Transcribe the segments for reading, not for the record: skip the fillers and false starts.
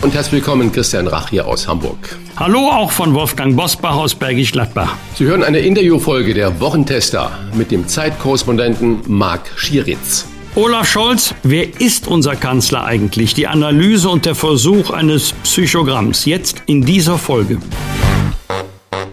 Und herzlich willkommen, Christian Rach hier aus Hamburg. Hallo auch von Wolfgang Bosbach aus Bergisch Gladbach. Sie hören eine Interviewfolge der Wochentester mit dem Zeitkorrespondenten Marc Schieritz. Olaf Scholz, wer ist unser Kanzler eigentlich? Die Analyse und der Versuch eines Psychogramms, jetzt in dieser Folge.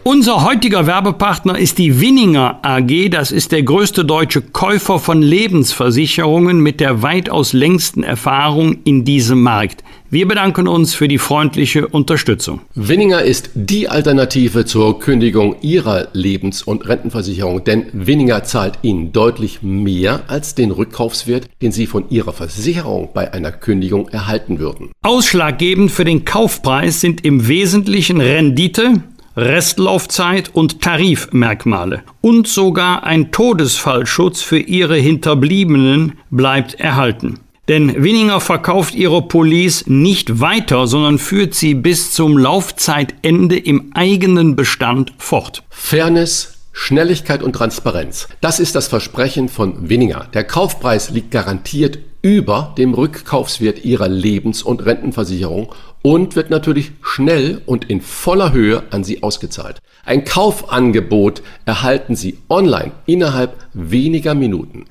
Unser heutiger Werbepartner ist die Winninger AG. Das ist der größte deutsche Käufer von Lebensversicherungen mit der weitaus längsten Erfahrung in diesem Markt. Wir bedanken uns für die freundliche Unterstützung. Winninger ist die Alternative zur Kündigung Ihrer Lebens- und Rentenversicherung, denn Winninger zahlt Ihnen deutlich mehr als den Rückkaufswert, den Sie von Ihrer Versicherung bei einer Kündigung erhalten würden. Ausschlaggebend für den Kaufpreis sind im Wesentlichen Rendite, Restlaufzeit und Tarifmerkmale. Und sogar ein Todesfallschutz für Ihre Hinterbliebenen bleibt erhalten. Denn Winninger verkauft ihre Police nicht weiter, sondern führt sie bis zum Laufzeitende im eigenen Bestand fort. Fairness, Schnelligkeit und Transparenz. Das ist das Versprechen von Winninger. Der Kaufpreis liegt garantiert über dem Rückkaufswert Ihrer Lebens- und Rentenversicherung und wird natürlich schnell und in voller Höhe an Sie ausgezahlt. Ein Kaufangebot erhalten Sie online innerhalb weniger Minuten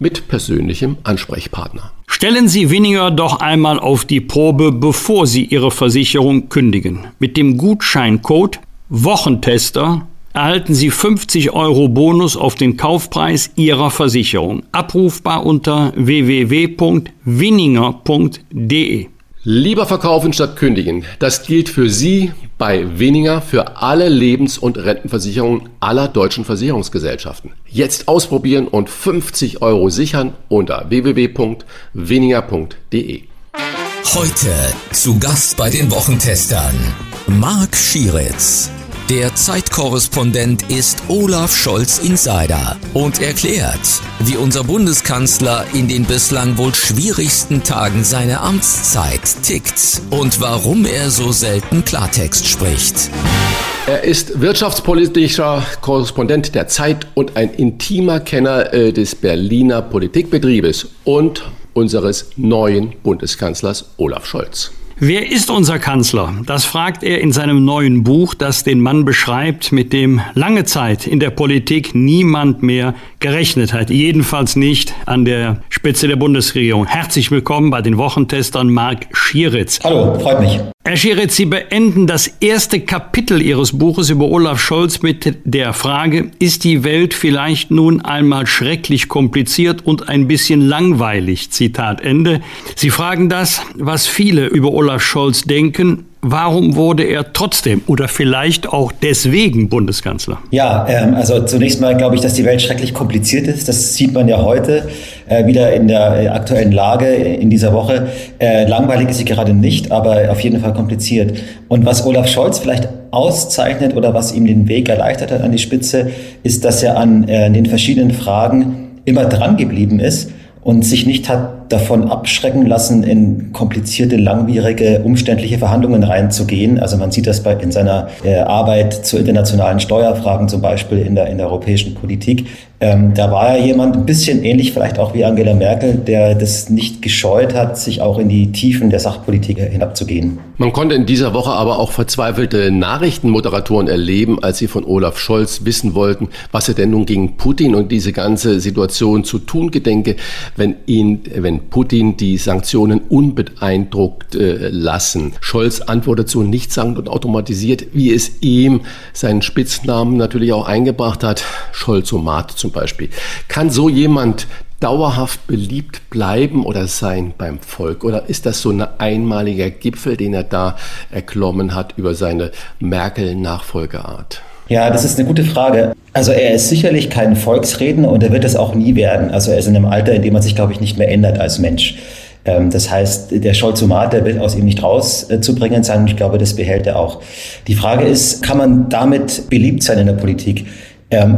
mit persönlichem Ansprechpartner. Stellen Sie Winninger doch einmal auf die Probe, bevor Sie Ihre Versicherung kündigen. Mit dem Gutscheincode Wochentester erhalten Sie 50 € Bonus auf den Kaufpreis Ihrer Versicherung. Abrufbar unter www.winninger.de. Lieber verkaufen statt kündigen. Das gilt für Sie bei Winninger für alle Lebens- und Rentenversicherungen aller deutschen Versicherungsgesellschaften. Jetzt ausprobieren und 50 € sichern unter www.winninger.de. Heute zu Gast bei den Wochentestern Marc Schieritz. Der Zeitkorrespondent ist Olaf Scholz Insider und erklärt, wie unser Bundeskanzler in den bislang wohl schwierigsten Tagen seiner Amtszeit tickt und warum er so selten Klartext spricht. Er ist wirtschaftspolitischer Korrespondent der Zeit und ein intimer Kenner des Berliner Politikbetriebes und unseres neuen Bundeskanzlers Olaf Scholz. Wer ist unser Kanzler? Das fragt er in seinem neuen Buch, das den Mann beschreibt, mit dem lange Zeit in der Politik niemand mehr gerechnet hat. Jedenfalls nicht an der Spitze der Bundesregierung. Herzlich willkommen bei den Wochentestern Marc Schieritz. Hallo, freut mich. Herr Schieritz, Sie beenden das erste Kapitel Ihres Buches über Olaf Scholz mit der Frage, ist die Welt vielleicht nun einmal schrecklich kompliziert und ein bisschen langweilig? Zitat Ende. Sie fragen das, was viele über Olaf Scholz denken. Warum wurde er trotzdem oder vielleicht auch deswegen Bundeskanzler? Ja, also zunächst mal glaube ich, dass die Welt schrecklich kompliziert ist. Das sieht man ja heute wieder in der aktuellen Lage in dieser Woche. Langweilig ist sie gerade nicht, aber auf jeden Fall kompliziert. Und was Olaf Scholz vielleicht auszeichnet oder was ihm den Weg erleichtert hat an die Spitze, ist, dass er an den verschiedenen Fragen immer dran geblieben ist und sich nicht hat davon abschrecken lassen, in komplizierte, langwierige, umständliche Verhandlungen reinzugehen. Also man sieht das in seiner Arbeit zu internationalen Steuerfragen zum Beispiel in der europäischen Politik. Da war ja jemand ein bisschen ähnlich vielleicht auch wie Angela Merkel, der das nicht gescheut hat, sich auch in die Tiefen der Sachpolitik hinabzugehen. Man konnte in dieser Woche aber auch verzweifelte Nachrichtenmoderatoren erleben, als sie von Olaf Scholz wissen wollten, was er denn nun gegen Putin und diese ganze Situation zu tun gedenke, wenn Putin die Sanktionen unbeeindruckt lassen. Scholz antwortet so nichtssagend und automatisiert, wie es ihm seinen Spitznamen natürlich auch eingebracht hat, Scholzomat zum Beispiel. Kann so jemand dauerhaft beliebt bleiben oder sein beim Volk? Oder ist das so ein einmaliger Gipfel, den er da erklommen hat über seine Merkel-Nachfolgeart? Ja, das ist eine gute Frage. Also er ist sicherlich kein Volksredner und er wird es auch nie werden. Also er ist in einem Alter, in dem man sich, glaube ich, nicht mehr ändert als Mensch. Das heißt, der Scholzomat, der will aus ihm nicht rauszubringen sein. Und ich glaube, das behält er auch. Die Frage ist, kann man damit beliebt sein in der Politik?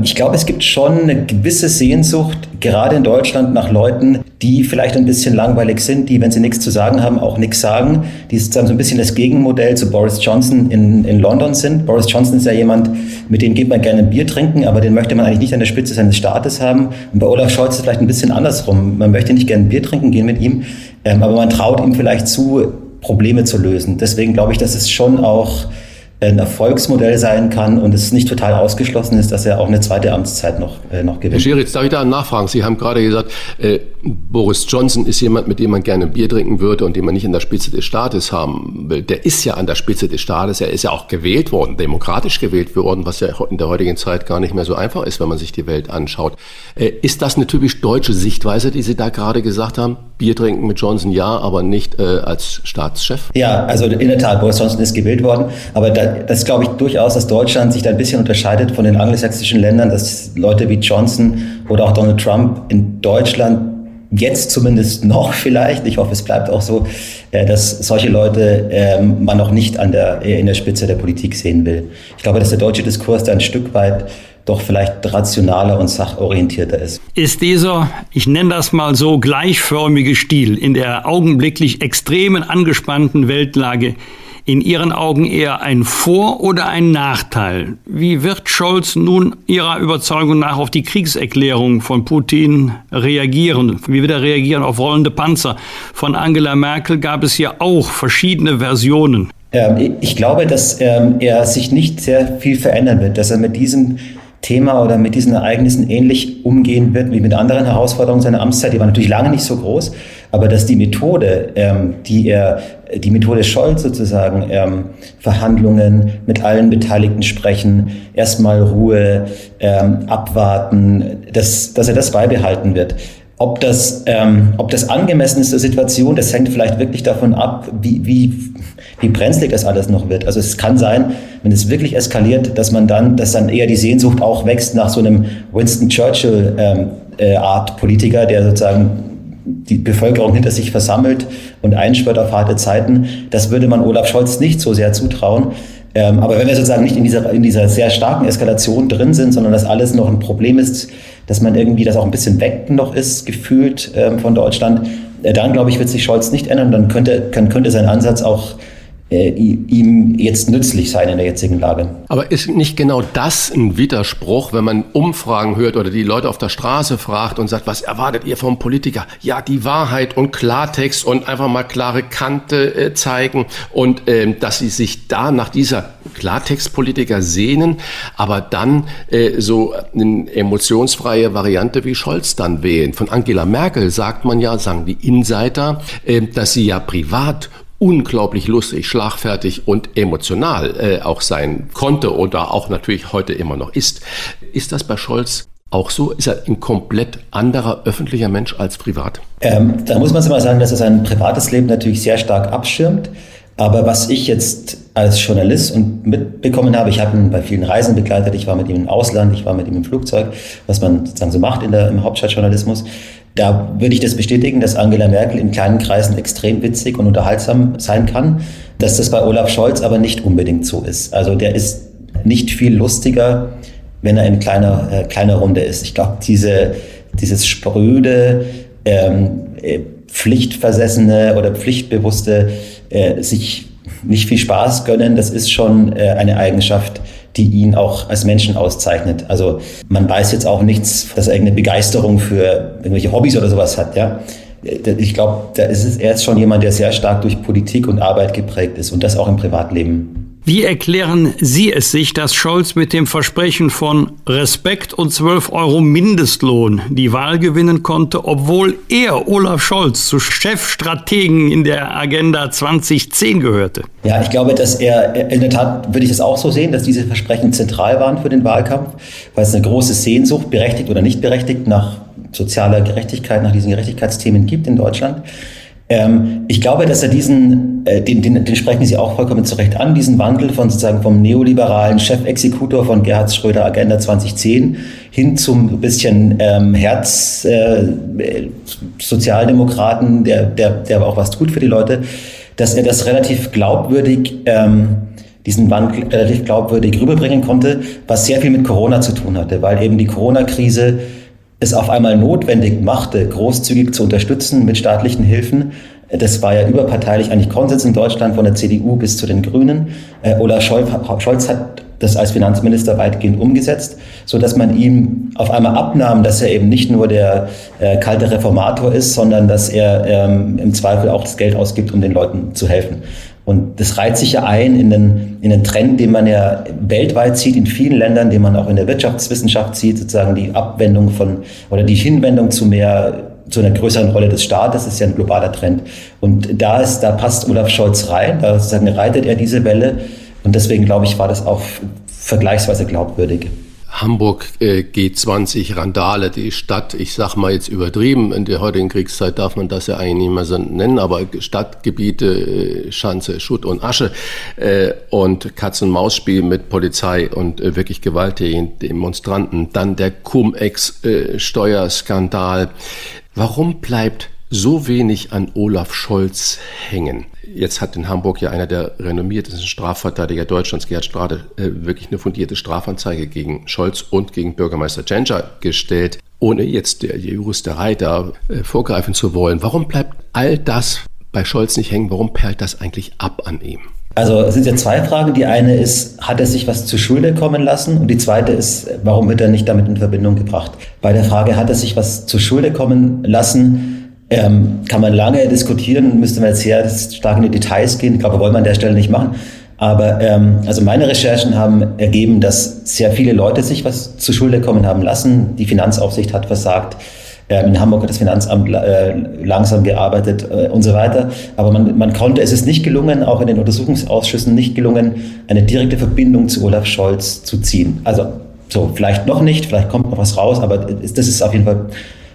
Ich glaube, es gibt schon eine gewisse Sehnsucht, gerade in Deutschland, nach Leuten, die vielleicht ein bisschen langweilig sind, die, wenn sie nichts zu sagen haben, auch nichts sagen, die sozusagen so ein bisschen das Gegenmodell zu Boris Johnson in London sind. Boris Johnson ist ja jemand, mit dem geht man gerne ein Bier trinken, aber den möchte man eigentlich nicht an der Spitze seines Staates haben. Und bei Olaf Scholz ist es vielleicht ein bisschen andersrum. Man möchte nicht gerne ein Bier trinken gehen mit ihm, aber man traut ihm vielleicht zu, Probleme zu lösen. Deswegen glaube ich, dass es schon auch ein Erfolgsmodell sein kann und es nicht total ausgeschlossen ist, dass er auch eine zweite Amtszeit noch gewinnt. Herr Schieritz, darf ich da nachfragen? Sie haben gerade gesagt, Boris Johnson ist jemand, mit dem man gerne Bier trinken würde und den man nicht an der Spitze des Staates haben will. Der ist ja an der Spitze des Staates, er ist ja auch gewählt worden, demokratisch gewählt worden, was ja in der heutigen Zeit gar nicht mehr so einfach ist, wenn man sich die Welt anschaut. Ist das eine typisch deutsche Sichtweise, die Sie da gerade gesagt haben? Bier trinken mit Johnson ja, aber nicht als Staatschef? Ja, also in der Tat, Boris Johnson ist gewählt worden, aber das glaube ich durchaus, dass Deutschland sich da ein bisschen unterscheidet von den angelsächsischen Ländern, dass Leute wie Johnson oder auch Donald Trump in Deutschland jetzt zumindest noch vielleicht, ich hoffe, es bleibt auch so, dass solche Leute man noch nicht in der Spitze der Politik sehen will. Ich glaube, dass der deutsche Diskurs da ein Stück weit doch vielleicht rationaler und sachorientierter ist. Ist dieser, ich nenne das mal so, gleichförmige Stil in der augenblicklich extremen angespannten Weltlage in Ihren Augen eher ein Vor- oder ein Nachteil? Wie wird Scholz nun Ihrer Überzeugung nach auf die Kriegserklärung von Putin reagieren? Wie wird er reagieren auf rollende Panzer? Von Angela Merkel gab es ja auch verschiedene Versionen. Ich glaube, dass er sich nicht sehr viel verändern wird, dass er mit diesem Thema oder mit diesen Ereignissen ähnlich umgehen wird wie mit anderen Herausforderungen seiner Amtszeit. Die war natürlich lange nicht so groß, aber dass die Methode, die Methode Scholz sozusagen, Verhandlungen, mit allen Beteiligten sprechen, erstmal Ruhe, abwarten, dass er das beibehalten wird. Ob das angemessen ist der Situation, das hängt vielleicht wirklich davon ab, wie brenzlig das alles noch wird. Also es kann sein, wenn es wirklich eskaliert, dass dann eher die Sehnsucht auch wächst nach so einem Winston Churchill Art Politiker, der sozusagen die Bevölkerung hinter sich versammelt und einschwört auf harte Zeiten. Das würde man Olaf Scholz nicht so sehr zutrauen. Aber wenn wir sozusagen nicht in dieser sehr starken Eskalation drin sind, sondern dass alles noch ein Problem ist, dass man irgendwie das auch ein bisschen weg noch ist, gefühlt von Deutschland, dann glaube ich, wird sich Scholz nicht ändern. Dann könnte sein Ansatz auch ihm jetzt nützlich sein in der jetzigen Lage. Aber ist nicht genau das ein Widerspruch, wenn man Umfragen hört oder die Leute auf der Straße fragt und sagt, was erwartet ihr vom Politiker? Ja, die Wahrheit und Klartext und einfach mal klare Kante zeigen und dass sie sich da nach dieser Klartextpolitiker sehnen, aber dann so eine emotionsfreie Variante wie Scholz dann wählen. Von Angela Merkel sagt man ja, sagen die Insider, dass sie ja privat unglaublich lustig, schlagfertig und emotional auch sein konnte oder auch natürlich heute immer noch ist. Ist das bei Scholz auch so? Ist er ein komplett anderer öffentlicher Mensch als privat? Da muss man es immer sagen, dass er sein privates Leben natürlich sehr stark abschirmt. Aber was ich jetzt als Journalist und mitbekommen habe, ich habe ihn bei vielen Reisen begleitet, ich war mit ihm im Ausland, ich war mit ihm im Flugzeug, was man sozusagen so macht im Hauptstadtjournalismus, da würde ich das bestätigen, dass Angela Merkel in kleinen Kreisen extrem witzig und unterhaltsam sein kann, dass das bei Olaf Scholz aber nicht unbedingt so ist. Also der ist nicht viel lustiger, wenn er in kleiner Runde ist. Ich glaube, dieses spröde, pflichtversessene oder pflichtbewusste sich nicht viel Spaß gönnen, das ist schon eine Eigenschaft, die ihn auch als Menschen auszeichnet. Also man weiß jetzt auch nichts, dass er irgendeine Begeisterung für irgendwelche Hobbys oder sowas hat. Ja? Ich glaube, er ist schon jemand, der sehr stark durch Politik und Arbeit geprägt ist und das auch im Privatleben. Wie erklären Sie es sich, dass Scholz mit dem Versprechen von Respekt und 12 € Mindestlohn die Wahl gewinnen konnte, obwohl er, Olaf Scholz, zu Chefstrategen in der Agenda 2010 gehörte? Ja, ich glaube, dass er, in der Tat würde ich es auch so sehen, dass diese Versprechen zentral waren für den Wahlkampf, weil es eine große Sehnsucht, berechtigt oder nicht berechtigt, nach sozialer Gerechtigkeit, nach diesen Gerechtigkeitsthemen gibt in Deutschland. Ich glaube, dass er den sprechen Sie auch vollkommen zu Recht an, diesen Wandel von sozusagen vom neoliberalen Chefexekutor von Gerhard Schröder Agenda 2010 hin zum bisschen Sozialdemokraten, der auch was tut für die Leute, dass er das relativ glaubwürdig diesen Wandel relativ glaubwürdig rüberbringen konnte, was sehr viel mit Corona zu tun hatte, weil eben die Corona-Krise es auf einmal notwendig machte, großzügig zu unterstützen mit staatlichen Hilfen. Das war ja überparteilich eigentlich Konsens in Deutschland, von der CDU bis zu den Grünen. Olaf Scholz hat das als Finanzminister weitgehend umgesetzt, so dass man ihm auf einmal abnahm, dass er eben nicht nur der kalte Reformator ist, sondern dass er im Zweifel auch das Geld ausgibt, um den Leuten zu helfen. Und das reiht sich ja ein in den Trend, den man ja weltweit sieht, in vielen Ländern, den man auch in der Wirtschaftswissenschaft sieht, sozusagen die Abwendung von oder die Hinwendung zu einer größeren Rolle des Staates. Das ist ja ein globaler Trend. Und da passt Olaf Scholz rein, da sozusagen reitet er diese Welle. Und deswegen, glaube ich, war das auch vergleichsweise glaubwürdig. Hamburg G20 Randale, die Stadt, ich sag mal jetzt übertrieben, in der heutigen Kriegszeit darf man das ja eigentlich nicht mehr so nennen, aber Stadtgebiete, Schanze, Schutt und Asche und Katz-und-Maus-Spiel mit Polizei und wirklich gewalttätigen Demonstranten. Dann der Cum-Ex-Steuerskandal. Warum bleibt so wenig an Olaf Scholz hängen? Jetzt hat in Hamburg ja einer der renommiertesten Strafverteidiger Deutschlands, Gerhard Strade, wirklich eine fundierte Strafanzeige gegen Scholz und gegen Bürgermeister Tschentscher gestellt, ohne jetzt der Juristerei da vorgreifen zu wollen. Warum bleibt all das bei Scholz nicht hängen? Warum perlt das eigentlich ab an ihm? Also es sind ja zwei Fragen. Die eine ist, hat er sich was zu Schulde kommen lassen? Und die zweite ist, warum wird er nicht damit in Verbindung gebracht? Bei der Frage, hat er sich was zu Schulde kommen lassen, kann man lange diskutieren, müsste man jetzt sehr stark in die Details gehen. Ich glaube, wollen wir an der Stelle nicht machen. Aber also meine Recherchen haben ergeben, dass sehr viele Leute sich was zu Schulde kommen haben lassen. Die Finanzaufsicht hat versagt. In Hamburg hat das Finanzamt langsam gearbeitet und so weiter. Aber man konnte, es ist nicht gelungen, auch in den Untersuchungsausschüssen nicht gelungen, eine direkte Verbindung zu Olaf Scholz zu ziehen. Also so, vielleicht noch nicht, vielleicht kommt noch was raus, aber das ist auf jeden Fall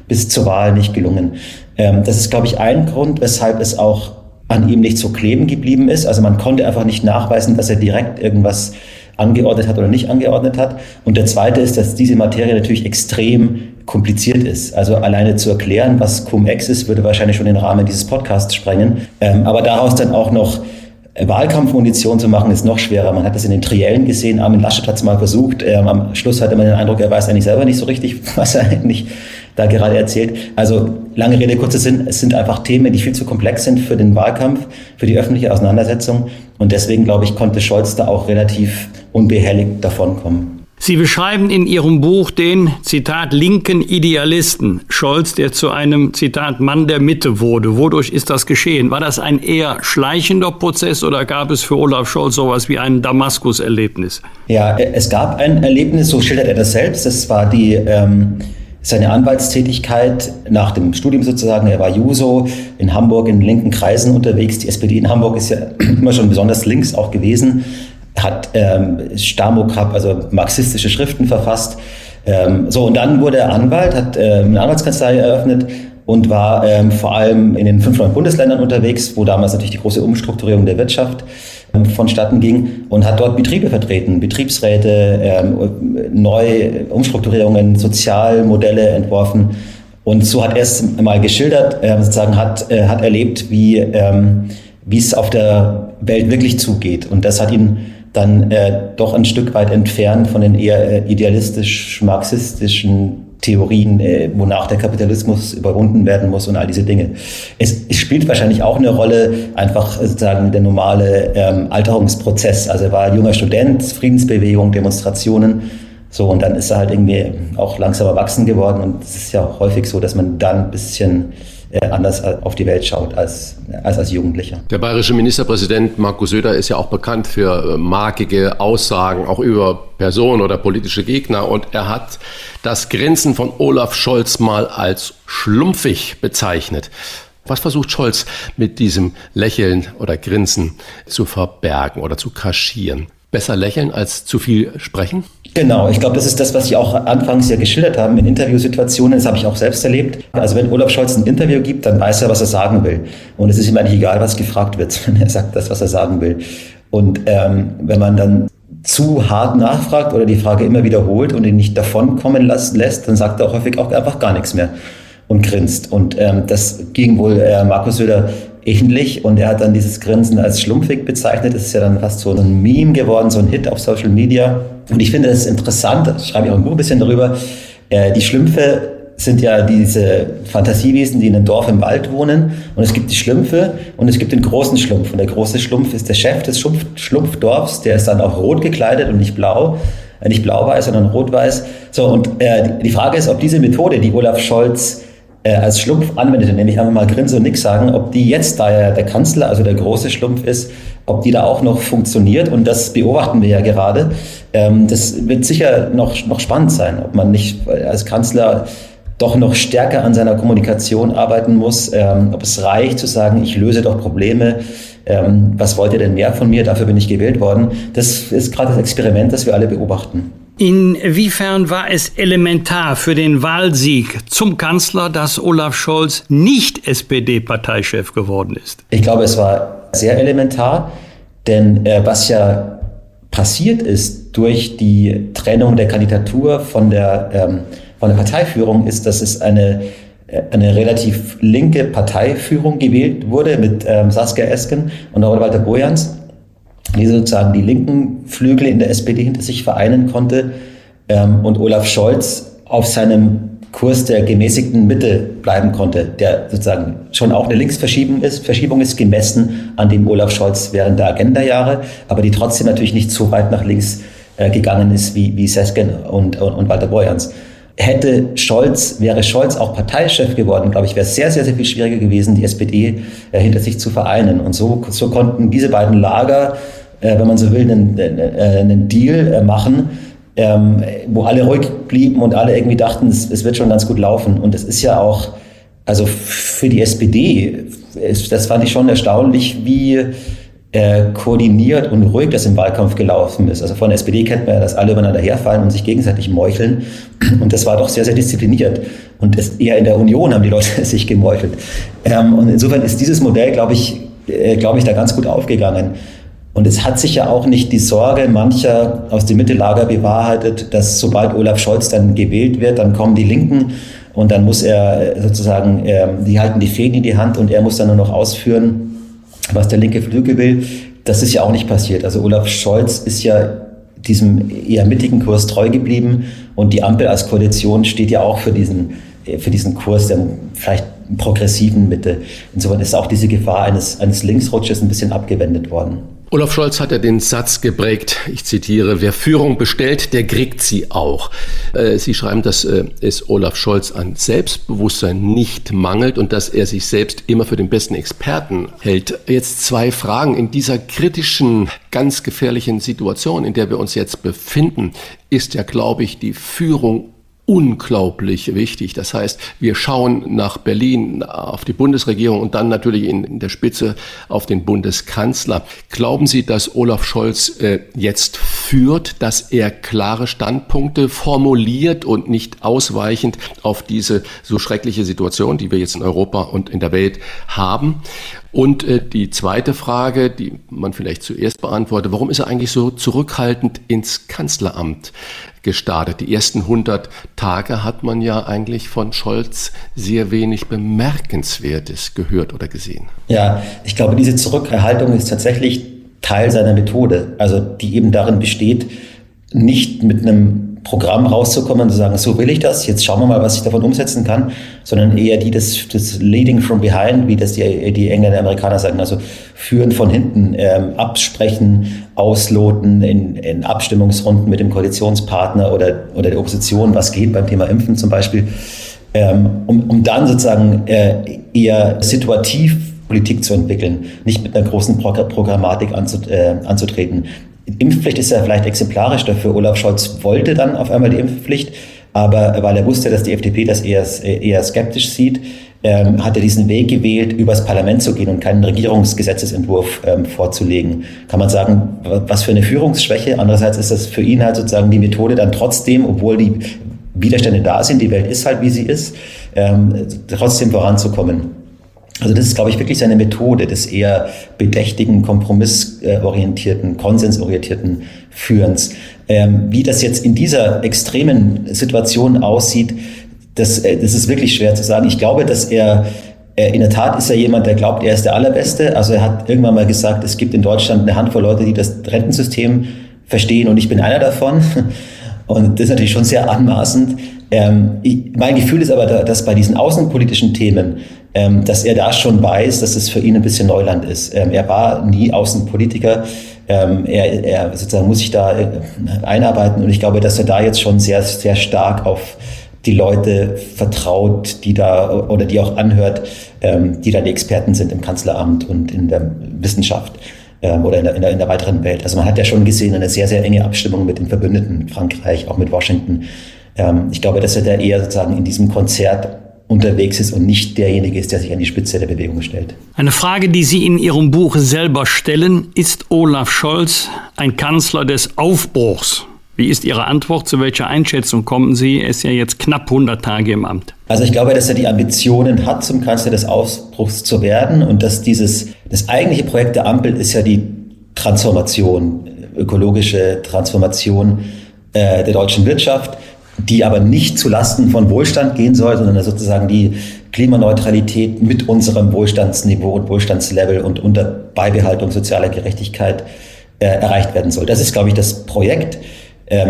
bis zur Wahl nicht gelungen. Das ist, glaube ich, ein Grund, weshalb es auch an ihm nicht so kleben geblieben ist. Also man konnte einfach nicht nachweisen, dass er direkt irgendwas angeordnet hat oder nicht angeordnet hat. Und der zweite ist, dass diese Materie natürlich extrem kompliziert ist. Also alleine zu erklären, was Cum-Ex ist, würde wahrscheinlich schon den Rahmen dieses Podcasts sprengen. Aber daraus dann auch noch Wahlkampfmunition zu machen, ist noch schwerer. Man hat das in den Triellen gesehen. Armin Laschet hat es mal versucht. Am Schluss hatte man den Eindruck, er weiß eigentlich selber nicht so richtig, was er eigentlich da gerade erzählt. Also lange Rede, kurzer Sinn. Es sind einfach Themen, die viel zu komplex sind für den Wahlkampf, für die öffentliche Auseinandersetzung. Und deswegen, glaube ich, konnte Scholz da auch relativ unbehelligt davonkommen. Sie beschreiben in Ihrem Buch den, Zitat, linken Idealisten Scholz, der zu einem, Zitat, Mann der Mitte wurde. Wodurch ist das geschehen? War das ein eher schleichender Prozess oder gab es für Olaf Scholz sowas wie ein Damaskus-Erlebnis? Ja, es gab ein Erlebnis, so schildert er das selbst. Das war die seine Anwaltstätigkeit nach dem Studium sozusagen. Er war Juso in Hamburg in linken Kreisen unterwegs. Die SPD in Hamburg ist ja immer schon besonders links auch gewesen. Hat Stamokap, also marxistische Schriften verfasst. Und dann wurde er Anwalt, hat eine Anwaltskanzlei eröffnet und war vor allem in den 5 neuen Bundesländern unterwegs, wo damals natürlich die große Umstrukturierung der Wirtschaft vonstatten ging und hat dort Betriebe vertreten, Betriebsräte, neue Umstrukturierungen, Sozialmodelle entworfen. Und so hat er es mal geschildert, sozusagen hat erlebt, wie es auf der Welt wirklich zugeht. Und das hat ihn dann doch ein Stück weit entfernt von den eher idealistisch-marxistischen Theorien, wonach der Kapitalismus überwunden werden muss und all diese Dinge. Es spielt wahrscheinlich auch eine Rolle, einfach sozusagen der normale Alterungsprozess. Also er war ein junger Student, Friedensbewegung, Demonstrationen. So, und dann ist er halt irgendwie auch langsam erwachsen geworden. Und es ist ja auch häufig so, dass man dann ein bisschen anders auf die Welt schaut als Jugendlicher. Der bayerische Ministerpräsident Markus Söder ist ja auch bekannt für markige Aussagen, auch über Personen oder politische Gegner. Und er hat das Grinsen von Olaf Scholz mal als schlumpfig bezeichnet. Was versucht Scholz mit diesem Lächeln oder Grinsen zu verbergen oder zu kaschieren? besser lächeln als zu viel sprechen? Genau, ich glaube, das ist das, was Sie auch anfangs ja geschildert haben in Interviewsituationen. Das habe ich auch selbst erlebt. Also wenn Olaf Scholz ein Interview gibt, dann weiß er, was er sagen will. Und es ist ihm eigentlich egal, was gefragt wird. Er sagt das, was er sagen will. Und wenn man dann zu hart nachfragt oder die Frage immer wiederholt und ihn nicht davonkommen lässt, dann sagt er häufig auch einfach gar nichts mehr und grinst. Und das ging wohl Markus Söder ähnlich. Und er hat dann dieses Grinsen als schlumpfig bezeichnet. Das ist ja dann fast so ein Meme geworden, so ein Hit auf Social Media. Und ich finde das interessant, das schreibe ich auch ein Buch ein bisschen darüber, die Schlümpfe sind ja diese Fantasiewesen, die in einem Dorf im Wald wohnen. Und es gibt die Schlümpfe und es gibt den großen Schlumpf. Und der große Schlumpf ist der Chef des Schlumpfdorfs. Der ist dann auch rot gekleidet und nicht blau-weiß, sondern rot-weiß. So, und die Frage ist, ob diese Methode, die Olaf Scholz als Schlumpf anwendete, nämlich einfach mal grinsen und nichts sagen, ob die jetzt, da ja der Kanzler, also der große Schlumpf ist, ob die da auch noch funktioniert. Und das beobachten wir ja gerade. Das wird sicher noch spannend sein, ob man nicht als Kanzler doch noch stärker an seiner Kommunikation arbeiten muss, ob es reicht zu sagen, ich löse doch Probleme, was wollt ihr denn mehr von mir, dafür bin ich gewählt worden. Das ist gerade das Experiment, das wir alle beobachten. Inwiefern war es elementar für den Wahlsieg zum Kanzler, dass Olaf Scholz nicht SPD-Parteichef geworden ist? Ich glaube, es war sehr elementar, denn was ja passiert ist durch die Trennung der Kandidatur von der Parteiführung ist, dass es eine relativ linke Parteiführung gewählt wurde mit Saskia Esken und auch Walter Bojans, die sozusagen die linken Flügel in der SPD hinter sich vereinen konnte und Olaf Scholz auf seinem Kurs der gemäßigten Mitte bleiben konnte, der sozusagen schon auch eine Linksverschiebung ist, gemessen an dem Olaf Scholz während der Agenda-Jahre, aber die trotzdem natürlich nicht so weit nach links gegangen ist wie Esken und Walter Bojans. Wäre Scholz auch Parteichef geworden, glaube ich, wäre es sehr, sehr, sehr viel schwieriger gewesen, die SPD hinter sich zu vereinen. Und so konnten diese beiden Lager, wenn man so will, einen Deal machen, wo alle ruhig blieben und alle irgendwie dachten, es wird schon ganz gut laufen. Und das ist ja auch, also für die SPD, das fand ich schon erstaunlich, wie koordiniert und ruhig das im Wahlkampf gelaufen ist. Also von der SPD kennt man ja, dass alle übereinander herfallen und sich gegenseitig meucheln. Und das war doch sehr, sehr diszipliniert. Und eher in der Union haben die Leute sich gemeuchelt. Und insofern ist dieses Modell, glaube ich, da ganz gut aufgegangen. Und es hat sich ja auch nicht die Sorge mancher aus dem Mittellager bewahrheitet, dass sobald Olaf Scholz dann gewählt wird, dann kommen die Linken und dann muss er sozusagen, die halten die Fäden in die Hand und er muss dann nur noch ausführen, was der linke Flügel will. Das ist ja auch nicht passiert. Also Olaf Scholz ist ja diesem eher mittigen Kurs treu geblieben und die Ampel als Koalition steht ja auch für diesen Kurs der vielleicht progressiven Mitte. Insofern ist auch diese Gefahr eines Linksrutsches ein bisschen abgewendet worden. Olaf Scholz hat ja den Satz geprägt, ich zitiere, wer Führung bestellt, der kriegt sie auch. Sie schreiben, dass es Olaf Scholz an Selbstbewusstsein nicht mangelt und dass er sich selbst immer für den besten Experten hält. Jetzt zwei Fragen. In dieser kritischen, ganz gefährlichen Situation, in der wir uns jetzt befinden, ist ja, glaube ich, die Führung unglaublich wichtig. Das heißt, wir schauen nach Berlin, auf die Bundesregierung und dann natürlich in der Spitze auf den Bundeskanzler. Glauben Sie, dass Olaf Scholz jetzt führt, dass er klare Standpunkte formuliert und nicht ausweichend auf diese so schreckliche Situation, die wir jetzt in Europa und in der Welt haben? Und die zweite Frage, die man vielleicht zuerst beantwortet, warum ist er eigentlich so zurückhaltend ins Kanzleramt gestartet? Die ersten 100 Tage hat man ja eigentlich von Scholz sehr wenig Bemerkenswertes gehört oder gesehen. Ja, ich glaube, diese Zurückhaltung ist tatsächlich Teil seiner Methode, also die eben darin besteht, nicht mit einem Programm rauszukommen und zu sagen, so will ich das, jetzt schauen wir mal, was ich davon umsetzen kann, sondern eher das Leading from behind, wie das die Engländer und Amerikaner sagen, also führen von hinten, absprechen, ausloten in Abstimmungsrunden mit dem Koalitionspartner oder der Opposition, was geht beim Thema Impfen zum Beispiel, um dann sozusagen eher situativ Politik zu entwickeln, nicht mit einer großen Programmatik anzutreten. Impfpflicht ist ja vielleicht exemplarisch dafür. Olaf Scholz wollte dann auf einmal die Impfpflicht, aber weil er wusste, dass die FDP das eher skeptisch sieht, hat er diesen Weg gewählt, übers Parlament zu gehen und keinen Regierungsgesetzesentwurf vorzulegen. Kann man sagen, was für eine Führungsschwäche. Andererseits ist das für ihn halt sozusagen die Methode dann trotzdem, obwohl die Widerstände da sind, die Welt ist halt, wie sie ist, trotzdem voranzukommen. Also das ist, glaube ich, wirklich seine Methode des eher bedächtigen, kompromissorientierten, konsensorientierten Führens. Wie das jetzt in dieser extremen Situation aussieht, das ist wirklich schwer zu sagen. Ich glaube, dass er in der Tat ist er jemand, der glaubt, er ist der Allerbeste. Also er hat irgendwann mal gesagt, es gibt in Deutschland eine Handvoll Leute, die das Rentensystem verstehen und ich bin einer davon. Und das ist natürlich schon sehr anmaßend. Mein Gefühl ist aber, dass bei diesen außenpolitischen Themen, dass er da schon weiß, dass es für ihn ein bisschen Neuland ist. Er war nie Außenpolitiker. Er sozusagen muss sich da einarbeiten. Und ich glaube, dass er da jetzt schon sehr, sehr stark auf die Leute vertraut, die da oder die auch anhört, die da die Experten sind im Kanzleramt und in der Wissenschaft oder in der weiteren Welt. Also man hat ja schon gesehen, eine sehr, sehr enge Abstimmung mit den Verbündeten, mit Frankreich, auch mit Washington. Ich glaube, dass er da eher sozusagen in diesem Konzert unterwegs ist und nicht derjenige ist, der sich an die Spitze der Bewegung stellt. Eine Frage, die Sie in Ihrem Buch selber stellen, ist Olaf Scholz ein Kanzler des Aufbruchs? Wie ist Ihre Antwort? Zu welcher Einschätzung kommen Sie? Er ist ja jetzt knapp 100 Tage im Amt. Also ich glaube, dass er die Ambitionen hat, zum Kanzler des Aufbruchs zu werden und dass das eigentliche Projekt der Ampel ist ja die Transformation, ökologische Transformation der deutschen Wirtschaft, die aber nicht zulasten von Wohlstand gehen soll, sondern sozusagen die Klimaneutralität mit unserem Wohlstandsniveau und Wohlstandslevel und unter Beibehaltung sozialer Gerechtigkeit erreicht werden soll. Das ist, glaube ich, das Projekt.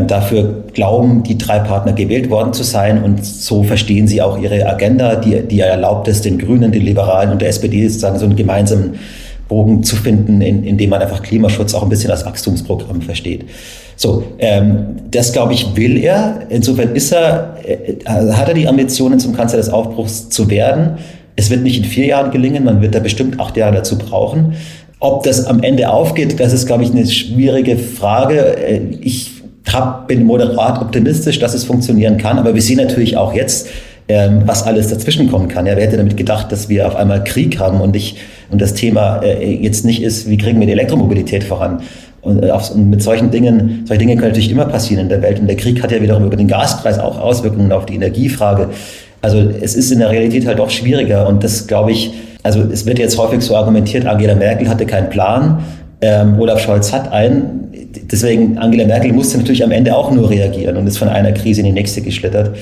Dafür glauben die drei Partner gewählt worden zu sein und so verstehen sie auch ihre Agenda, die erlaubt es, den Grünen, den Liberalen und der SPD sozusagen so einen gemeinsamen Bogen zu finden, in dem man einfach Klimaschutz auch ein bisschen als Wachstumsprogramm versteht. So, das glaube ich will er. Insofern hat er die Ambitionen, zum Kanzler des Aufbruchs zu werden. Es wird nicht in 4 Jahren gelingen, man wird da bestimmt 8 Jahre dazu brauchen. Ob das am Ende aufgeht, das ist, glaube ich, eine schwierige Frage. Ich bin moderat optimistisch, dass es funktionieren kann, aber wir sehen natürlich auch jetzt, was alles dazwischen kommen kann. Ja, wer hätte damit gedacht, dass wir auf einmal Krieg haben und das Thema jetzt nicht ist, wie kriegen wir die Elektromobilität voran? Und mit solche Dinge können natürlich immer passieren in der Welt. Und der Krieg hat ja wiederum über den Gaspreis auch Auswirkungen auf die Energiefrage. Also es ist in der Realität halt auch schwieriger und das glaube ich, also es wird jetzt häufig so argumentiert, Angela Merkel hatte keinen Plan, Olaf Scholz hat einen. Deswegen, Angela Merkel musste natürlich am Ende auch nur reagieren und ist von einer Krise in die nächste geschlittert.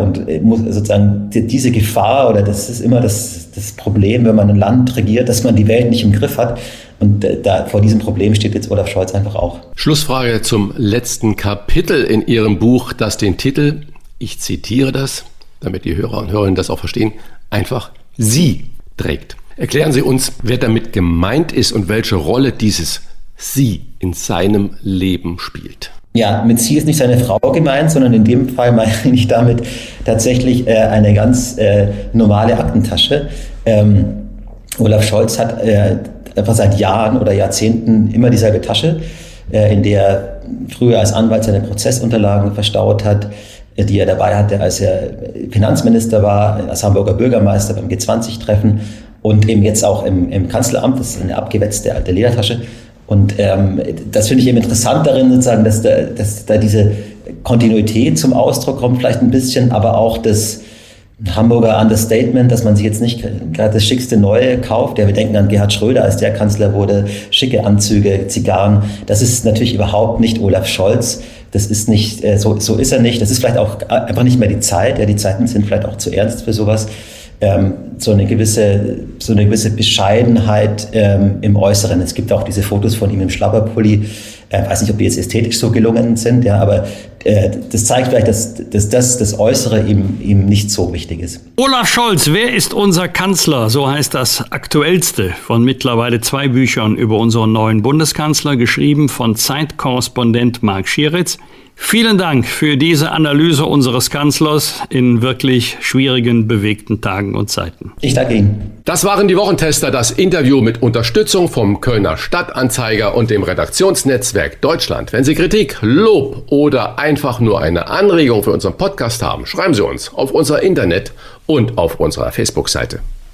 Und muss sozusagen diese Gefahr, oder das ist immer das Problem, wenn man ein Land regiert, dass man die Welt nicht im Griff hat. Und vor diesem Problem steht jetzt Olaf Scholz einfach auch. Schlussfrage zum letzten Kapitel in Ihrem Buch, das den Titel, ich zitiere das, damit die Hörer und Hörerinnen das auch verstehen, einfach Sie trägt. Erklären Sie uns, wer damit gemeint ist und welche Rolle dieses Sie in seinem Leben spielt. Ja, mit Sie ist nicht seine Frau gemeint, sondern in dem Fall meine ich damit tatsächlich eine ganz normale Aktentasche. Olaf Scholz hat einfach seit Jahren oder Jahrzehnten immer dieselbe Tasche, in der er früher als Anwalt seine Prozessunterlagen verstaut hat, die er dabei hatte, als er Finanzminister war, als Hamburger Bürgermeister beim G20-Treffen und eben jetzt auch im Kanzleramt. Das ist eine abgewetzte alte Ledertasche. Und das finde ich eben interessant darin, sozusagen, dass da diese Kontinuität zum Ausdruck kommt, vielleicht ein bisschen, aber auch das Hamburger Understatement, dass man sich jetzt nicht gerade das schickste Neue kauft. Ja, wir denken an Gerhard Schröder, als der Kanzler wurde, schicke Anzüge, Zigarren. Das ist natürlich überhaupt nicht Olaf Scholz. Das ist nicht, so ist er nicht. Das ist vielleicht auch einfach nicht mehr die Zeit. Ja, die Zeiten sind vielleicht auch zu ernst für sowas. So eine gewisse Bescheidenheit im Äußeren. Es gibt auch diese Fotos von ihm im Schlabberpulli. Ich weiß nicht, ob die jetzt ästhetisch so gelungen sind, ja, aber das zeigt vielleicht, dass das Äußere ihm nicht so wichtig ist. Olaf Scholz, wer ist unser Kanzler? So heißt das aktuellste von mittlerweile 2 Büchern über unseren neuen Bundeskanzler, geschrieben von Zeitkorrespondent Marc Schieritz. Vielen Dank für diese Analyse unseres Kanzlers in wirklich schwierigen, bewegten Tagen und Zeiten. Ich danke Ihnen. Das waren die Wochentester, das Interview mit Unterstützung vom Kölner Stadtanzeiger und dem Redaktionsnetzwerk Deutschland. Wenn Sie Kritik, Lob oder einfach nur eine Anregung für unseren Podcast haben, schreiben Sie uns auf unser Internet und auf unserer Facebook-Seite.